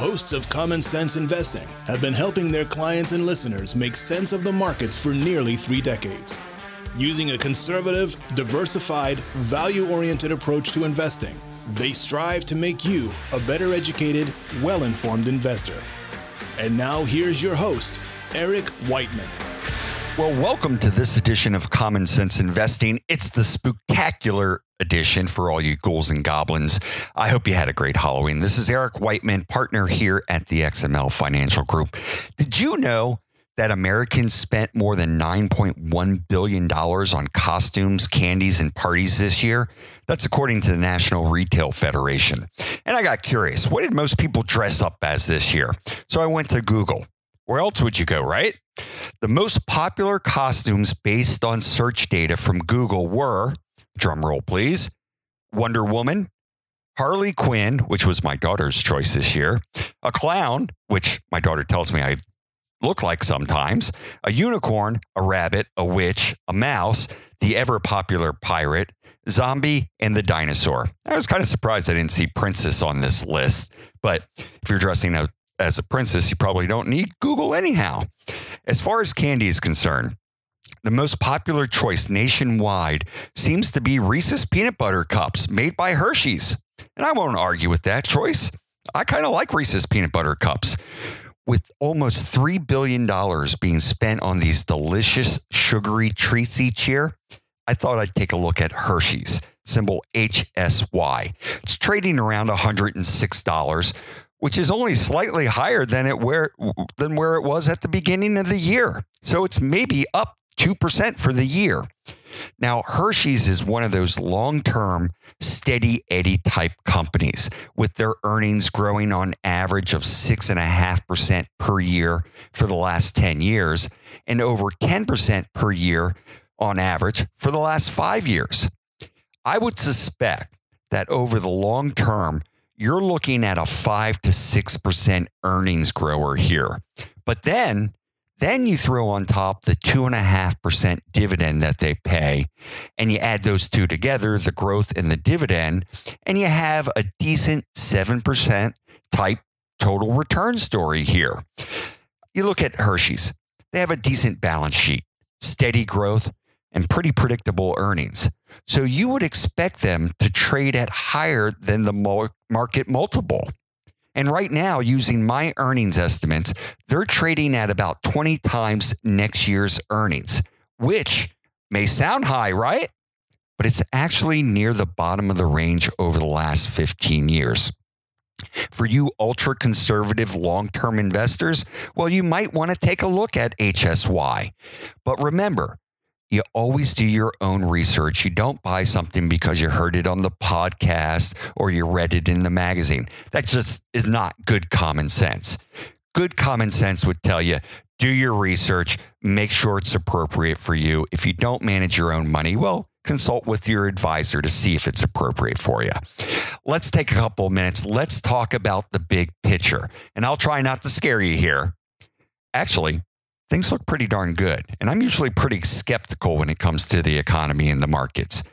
hosts of Common Sense Investing have been helping their clients and listeners make sense of the markets for nearly 3 decades. Using a conservative, diversified, value-oriented approach to investing, they strive to make you a better educated, well-informed investor. And now here's your host, Eric Whiteman. Well, welcome to this edition of Common Sense Investing. It's the spectacular edition for all you ghouls and goblins. I hope you had a great Halloween. This is Eric Whiteman, partner here at the XML Financial Group. Did you know that Americans spent more than $9.1 billion on costumes, candies, and parties this year? That's according to the National Retail Federation. And I got curious, what did most people dress up as this year? So I went to Google. Where else would you go, right? The most popular costumes based on search data from Google were, drum roll please, Wonder Woman, Harley Quinn, which was my daughter's choice this year, a clown, which my daughter tells me I look like sometimes, a unicorn, a rabbit, a witch, a mouse, the ever popular pirate, zombie, and the dinosaur. I was kind of surprised I didn't see princess on this list, but if you're dressing up as a princess, you probably don't need Google anyhow. As far as candy is concerned, the most popular choice nationwide seems to be Reese's Peanut Butter Cups made by Hershey's. And I won't argue with that choice. I kind of like Reese's Peanut Butter Cups. With almost $3 billion being spent on these delicious sugary treats each year, I thought I'd take a look at Hershey's, symbol HSY. It's trading around $106, which is only slightly higher than where it was at the beginning of the year. So it's maybe up 2% for the year. Now, Hershey's is one of those long-term steady Eddie type companies with their earnings growing on average of 6.5% per year for the last 10 years and over 10% per year on average for the last 5 years. I would suspect that over the long term, you're looking at a 5 to 6% earnings grower here. But then you throw on top the 2.5% dividend that they pay, and you add those two together, the growth and the dividend, and you have a decent 7% type total return story here. You look at Hershey's. They have a decent balance sheet, steady growth, and pretty predictable earnings. So you would expect them to trade at higher than the market multiple. And right now, using my earnings estimates, they're trading at about 20 times next year's earnings, which may sound high, right? But it's actually near the bottom of the range over the last 15 years. For you ultra-conservative long-term investors, well, you might want to take a look at HSY. But remember, you always do your own research. You don't buy something because you heard it on the podcast or you read it in the magazine. That just is not good common sense. Good common sense would tell you, do your research, make sure it's appropriate for you. If you don't manage your own money, well, consult with your advisor to see if it's appropriate for you. Let's take a couple of minutes. Let's talk about the big picture. And I'll try not to scare you here. Actually, things look pretty darn good, and I'm usually pretty skeptical when it comes to the economy and the markets.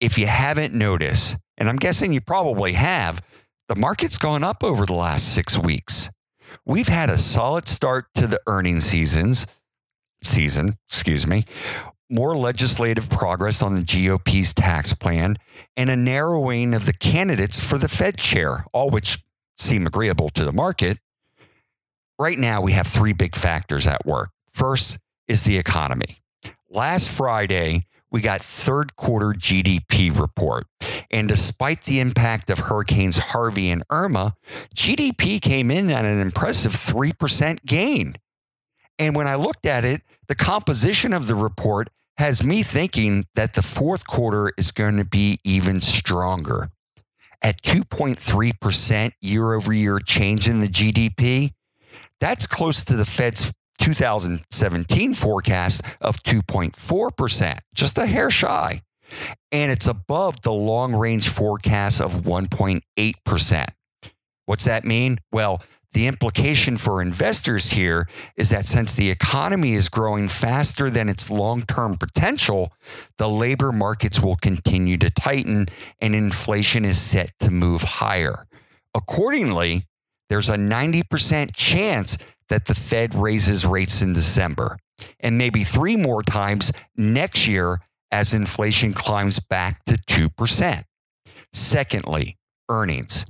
If you haven't noticed, and I'm guessing you probably have, the market's gone up over the last 6 weeks. We've had a solid start to the earnings season, more legislative progress on the GOP's tax plan, and a narrowing of the candidates for the Fed chair, all which seem agreeable to the market. Right now, we have 3 big factors at work. First is the economy. Last Friday, we got third quarter GDP report. And despite the impact of Hurricanes Harvey and Irma, GDP came in at an impressive 3% gain. And when I looked at it, the composition of the report has me thinking that the fourth quarter is going to be even stronger. At 2.3% year-over-year change in the GDP, that's close to the Fed's 2017 forecast of 2.4%, just a hair shy. And it's above the long-range forecast of 1.8%. What's that mean? Well, the implication for investors here is that since the economy is growing faster than its long-term potential, the labor markets will continue to tighten and inflation is set to move higher. Accordingly, there's a 90% chance that the Fed raises rates in December and maybe 3 more times next year as inflation climbs back to 2%. Secondly, earnings.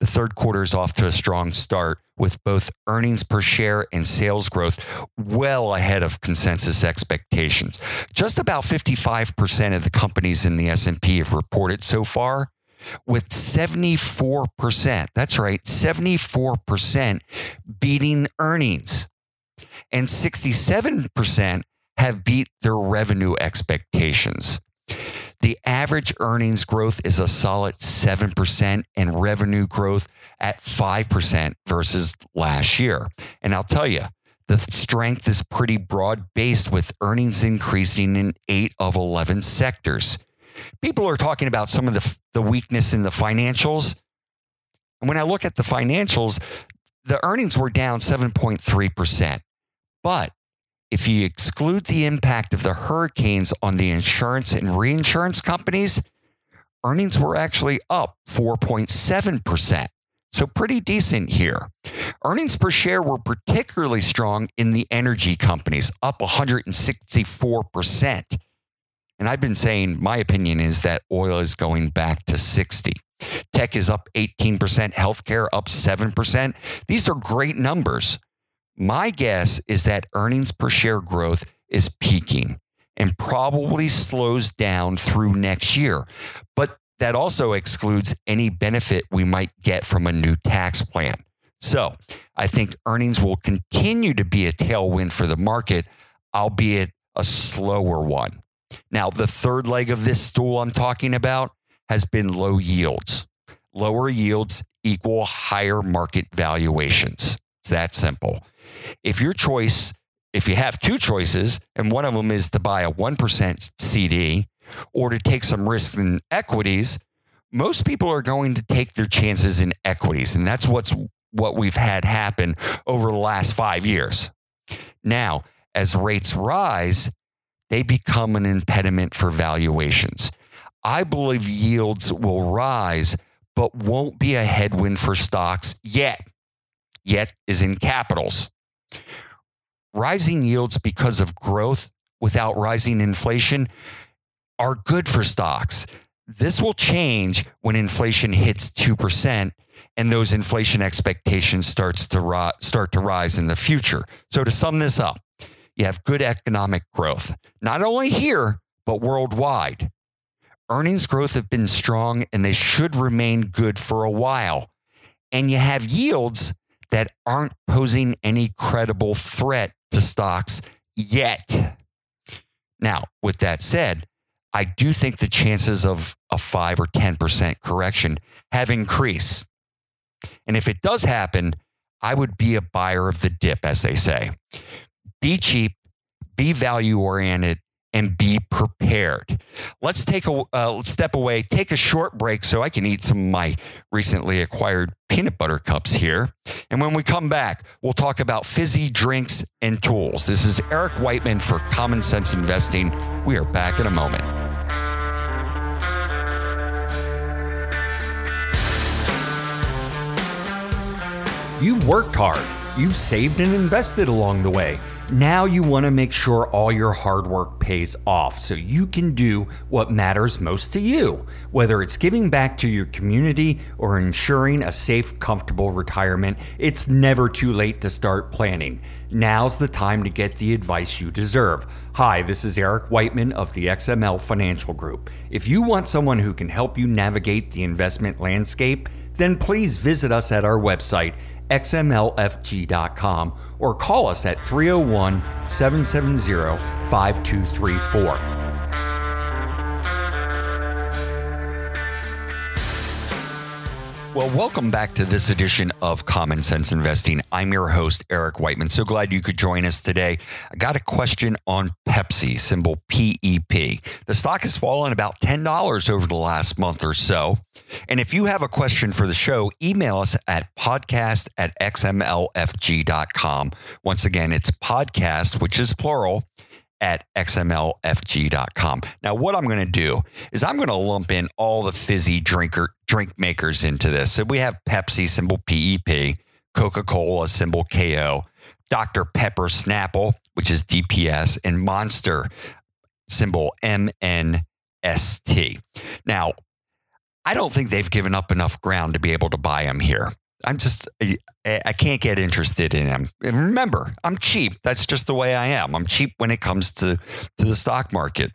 The third quarter is off to a strong start with both earnings per share and sales growth well ahead of consensus expectations. Just about 55% of the companies in the S&P have reported so far, with 74%, that's right, 74% beating earnings, and 67% have beat their revenue expectations. The average earnings growth is a solid 7% and revenue growth at 5% versus last year. And I'll tell you, the strength is pretty broad-based with earnings increasing in 8 of 11 sectors. People are talking about some of the weakness in the financials. And when I look at the financials, the earnings were down 7.3%. But if you exclude the impact of the hurricanes on the insurance and reinsurance companies, earnings were actually up 4.7%. So pretty decent here. Earnings per share were particularly strong in the energy companies, up 164%. And I've been saying my opinion is that oil is going back to 60. Tech is up 18%, healthcare up 7%. These are great numbers. My guess is that earnings per share growth is peaking and probably slows down through next year. But that also excludes any benefit we might get from a new tax plan. So I think earnings will continue to be a tailwind for the market, albeit a slower one. Now, the third leg of this stool I'm talking about has been low yields. Lower yields equal higher market valuations. It's that simple. If you have 2 choices, and one of them is to buy a 1% CD or to take some risks in equities, most people are going to take their chances in equities. And that's what we've had happen over the last 5 years. Now, as rates rise, they become an impediment for valuations. I believe yields will rise, but won't be a headwind for stocks yet. Yet is in capitals. Rising yields because of growth without rising inflation are good for stocks. This will change when inflation hits 2% and those inflation expectations start to rise in the future. So to sum this up, you have good economic growth, not only here, but worldwide. Earnings growth have been strong and they should remain good for a while. And you have yields that aren't posing any credible threat to stocks yet. Now, with that said, I do think the chances of a 5 or 10% correction have increased. And if it does happen, I would be a buyer of the dip, as they say. Be cheap, be value-oriented, and be prepared. Let's take a step away, take a short break so I can eat some of my recently acquired peanut butter cups here. And when we come back, we'll talk about fizzy drinks and tools. This is Eric Whiteman for Common Sense Investing. We are back in a moment. You've worked hard. You've saved and invested along the way. Now you want to make sure all your hard work pays off so you can do what matters most to you, whether it's giving back to your community or ensuring a safe, comfortable retirement. It's never too late to start planning. Now's the time to get the advice you deserve. Hi, this is Eric Whiteman of the XML Financial Group. If you want someone who can help you navigate the investment landscape, then please visit us at our website, XMLFG.com, or call us at 301-770-5234. Well, welcome back to this edition of Common Sense Investing. I'm your host, Eric Whiteman. So glad you could join us today. I got a question on Pepsi, symbol PEP. The stock has fallen about $10 over the last month or so. And if you have a question for the show, email us at podcast@xmlfg.com. Once again, it's podcast, which is plural, at xmlfg.com. Now, what I'm going to do is I'm going to lump in all the fizzy drink makers into this. So we have Pepsi, symbol PEP. Coca-Cola, symbol KO, Dr. Pepper Snapple, which is DPS, and Monster, symbol MNST. Now, I don't think they've given up enough ground to be able to buy them here. I can't get interested in them. And remember, I'm cheap. That's just the way I am. I'm cheap when it comes to the stock market.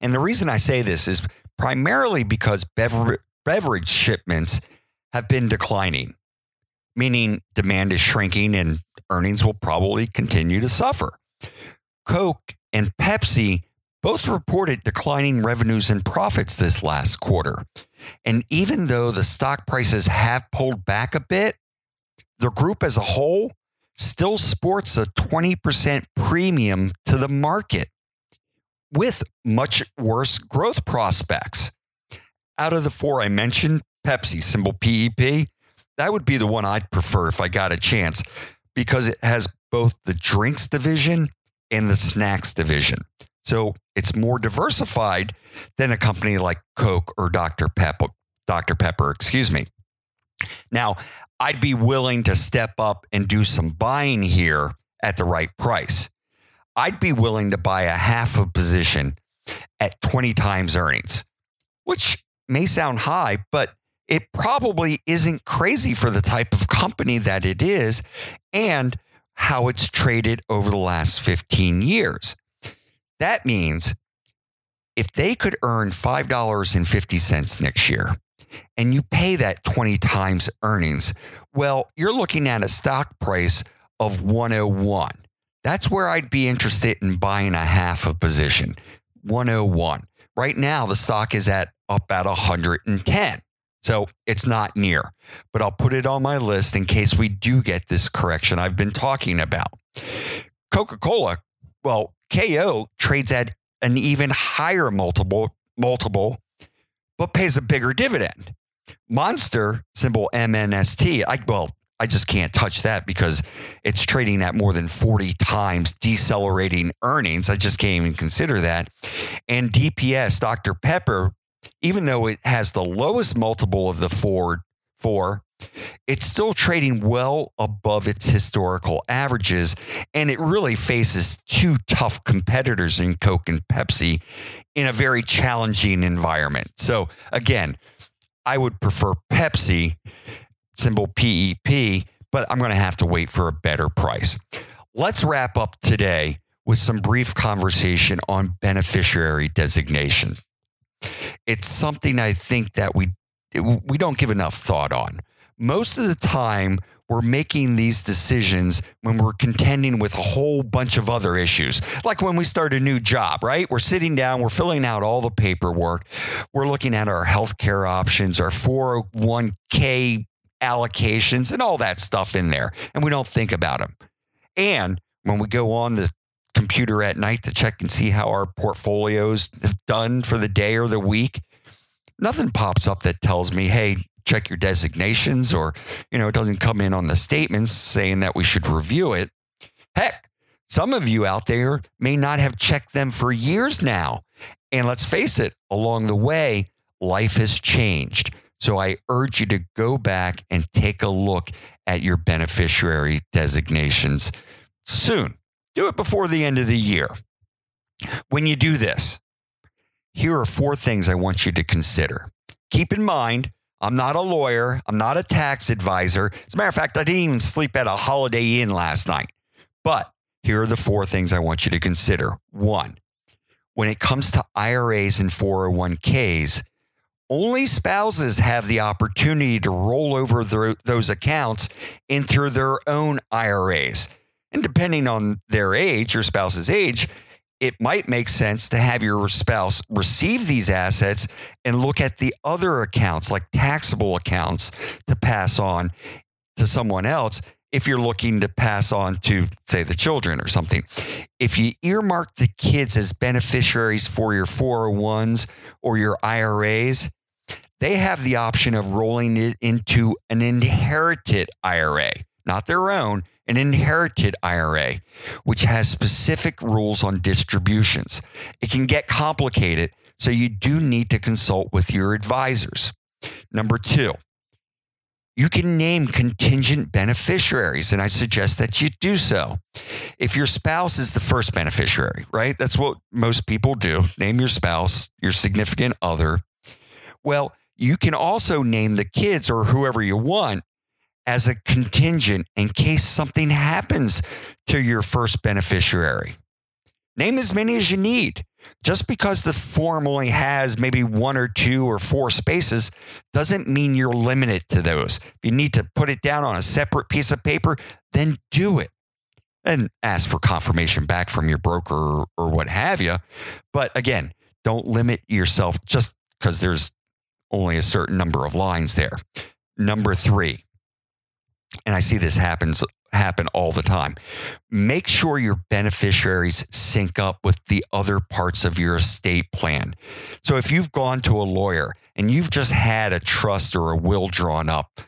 And the reason I say this is primarily because beverage shipments have been declining, meaning demand is shrinking and earnings will probably continue to suffer. Coke and Pepsi both reported declining revenues and profits this last quarter. And even though the stock prices have pulled back a bit, the group as a whole still sports a 20% premium to the market, with much worse growth prospects. Out of the four I mentioned, Pepsi, symbol PEP, that would be the one I'd prefer if I got a chance, because it has both the drinks division and the snacks division. So it's more diversified than a company like Coke or Dr. Pepper. Now, I'd be willing to step up and do some buying here at the right price. I'd be willing to buy a half a position at 20 times earnings, which may sound high, but it probably isn't crazy for the type of company that it is and how it's traded over the last 15 years. That means if they could earn $5.50 next year and you pay that 20 times earnings, well, you're looking at a stock price of 101. That's where I'd be interested in buying a half a position, 101. Right now, the stock is up at 110. So it's not near, but I'll put it on my list in case we do get this correction I've been talking about. Coca-Cola, well, KO trades at an even higher multiple, but pays a bigger dividend. Monster, symbol MNST, I just can't touch that because it's trading at more than 40 times decelerating earnings. I just can't even consider that. And DPS, Dr. Pepper, even though it has the lowest multiple of the four, it's still trading well above its historical averages, and it really faces two tough competitors in Coke and Pepsi in a very challenging environment. So again, I would prefer Pepsi, symbol PEP, but I'm going to have to wait for a better price. Let's wrap up today with some brief conversation on beneficiary designation. It's something I think that we don't give enough thought on. Most of the time, we're making these decisions when we're contending with a whole bunch of other issues. Like when we start a new job, right? We're sitting down, we're filling out all the paperwork. We're looking at our healthcare options, our 401k allocations, and all that stuff in there. And we don't think about them. And when we go on the computer at night to check and see how our portfolios have done for the day or the week, nothing pops up that tells me, hey, check your designations, or, it doesn't come in on the statements saying that we should review it. Heck, some of you out there may not have checked them for years now. And let's face it, along the way, life has changed. So I urge you to go back and take a look at your beneficiary designations soon. Do it before the end of the year. When you do this, here are four things I want you to consider. Keep in mind, I'm not a lawyer. I'm not a tax advisor. As a matter of fact, I didn't even sleep at a Holiday Inn last night. But here are the four things I want you to consider. One, when it comes to IRAs and 401ks, only spouses have the opportunity to roll over those accounts into their own IRAs. And depending on their age, your spouse's age, it might make sense to have your spouse receive these assets and look at the other accounts, like taxable accounts, to pass on to someone else if you're looking to pass on to, say, the children or something. If you earmark the kids as beneficiaries for your 401s or your IRAs, they have the option of rolling it into an inherited IRA, not their own. An inherited IRA, which has specific rules on distributions. It can get complicated, so you do need to consult with your advisors. Number two, You can name contingent beneficiaries, and I suggest that you do so. If your spouse is the first beneficiary, right? That's what most people do. Name your spouse, your significant other. Well, you can also name the kids or whoever you want as a contingent in case something happens to your first beneficiary. Name as many as you need. Just because the form only has maybe one or two or four spaces doesn't mean you're limited to those. If you need to put it down on a separate piece of paper, then do it. And ask for confirmation back from your broker or what have you. But again, don't limit yourself just because there's only a certain number of lines there. Number three, and I see this happen all the time. Make sure your beneficiaries sync up with the other parts of your estate plan. So if you've gone to a lawyer and you've just had a trust or a will drawn up,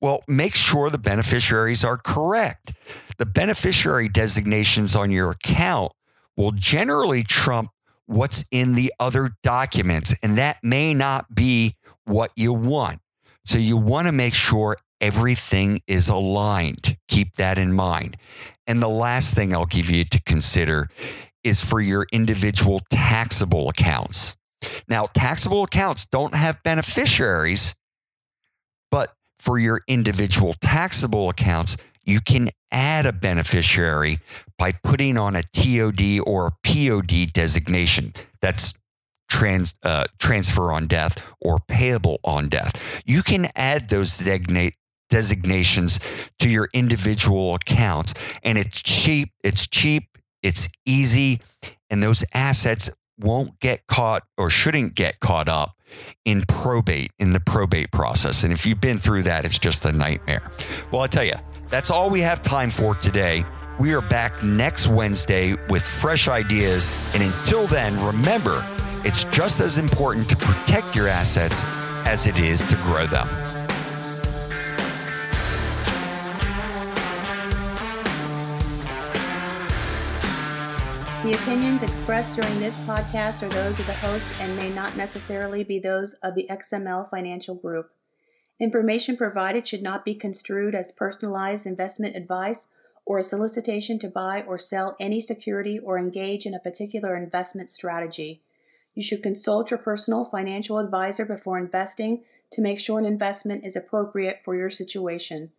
well, make sure the beneficiaries are correct. The beneficiary designations on your account will generally trump what's in the other documents, and that may not be what you want. So you want to make sure everything is aligned. Keep that in mind. And the last thing I'll give you to consider is for your individual taxable accounts. Now, taxable accounts don't have beneficiaries, but for your individual taxable accounts, you can add a beneficiary by putting on a TOD or a POD designation. That's transfer on death or payable on death. You can add those designations to your individual accounts, and it's cheap, it's easy, and those assets won't get caught or shouldn't get caught up in probate, in the probate process. And if you've been through that, it's just a nightmare. Well, I'll tell you, that's all we have time for today. We are back next Wednesday with fresh ideas, and until then, remember, it's just as important to protect your assets as it is to grow them. The opinions expressed during this podcast are those of the host and may not necessarily be those of the XML Financial Group. Information provided should not be construed as personalized investment advice or a solicitation to buy or sell any security or engage in a particular investment strategy. You should consult your personal financial advisor before investing to make sure an investment is appropriate for your situation.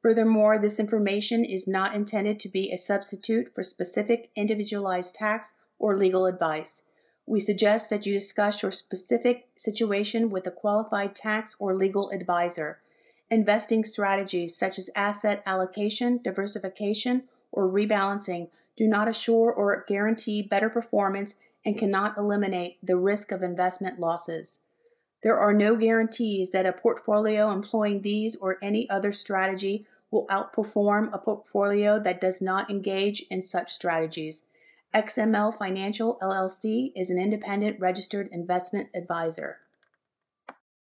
Furthermore, this information is not intended to be a substitute for specific individualized tax or legal advice. We suggest that you discuss your specific situation with a qualified tax or legal advisor. Investing strategies such as asset allocation, diversification, or rebalancing do not assure or guarantee better performance and cannot eliminate the risk of investment losses. There are no guarantees that a portfolio employing these or any other strategy will outperform a portfolio that does not engage in such strategies. XML Financial LLC is an independent registered investment advisor.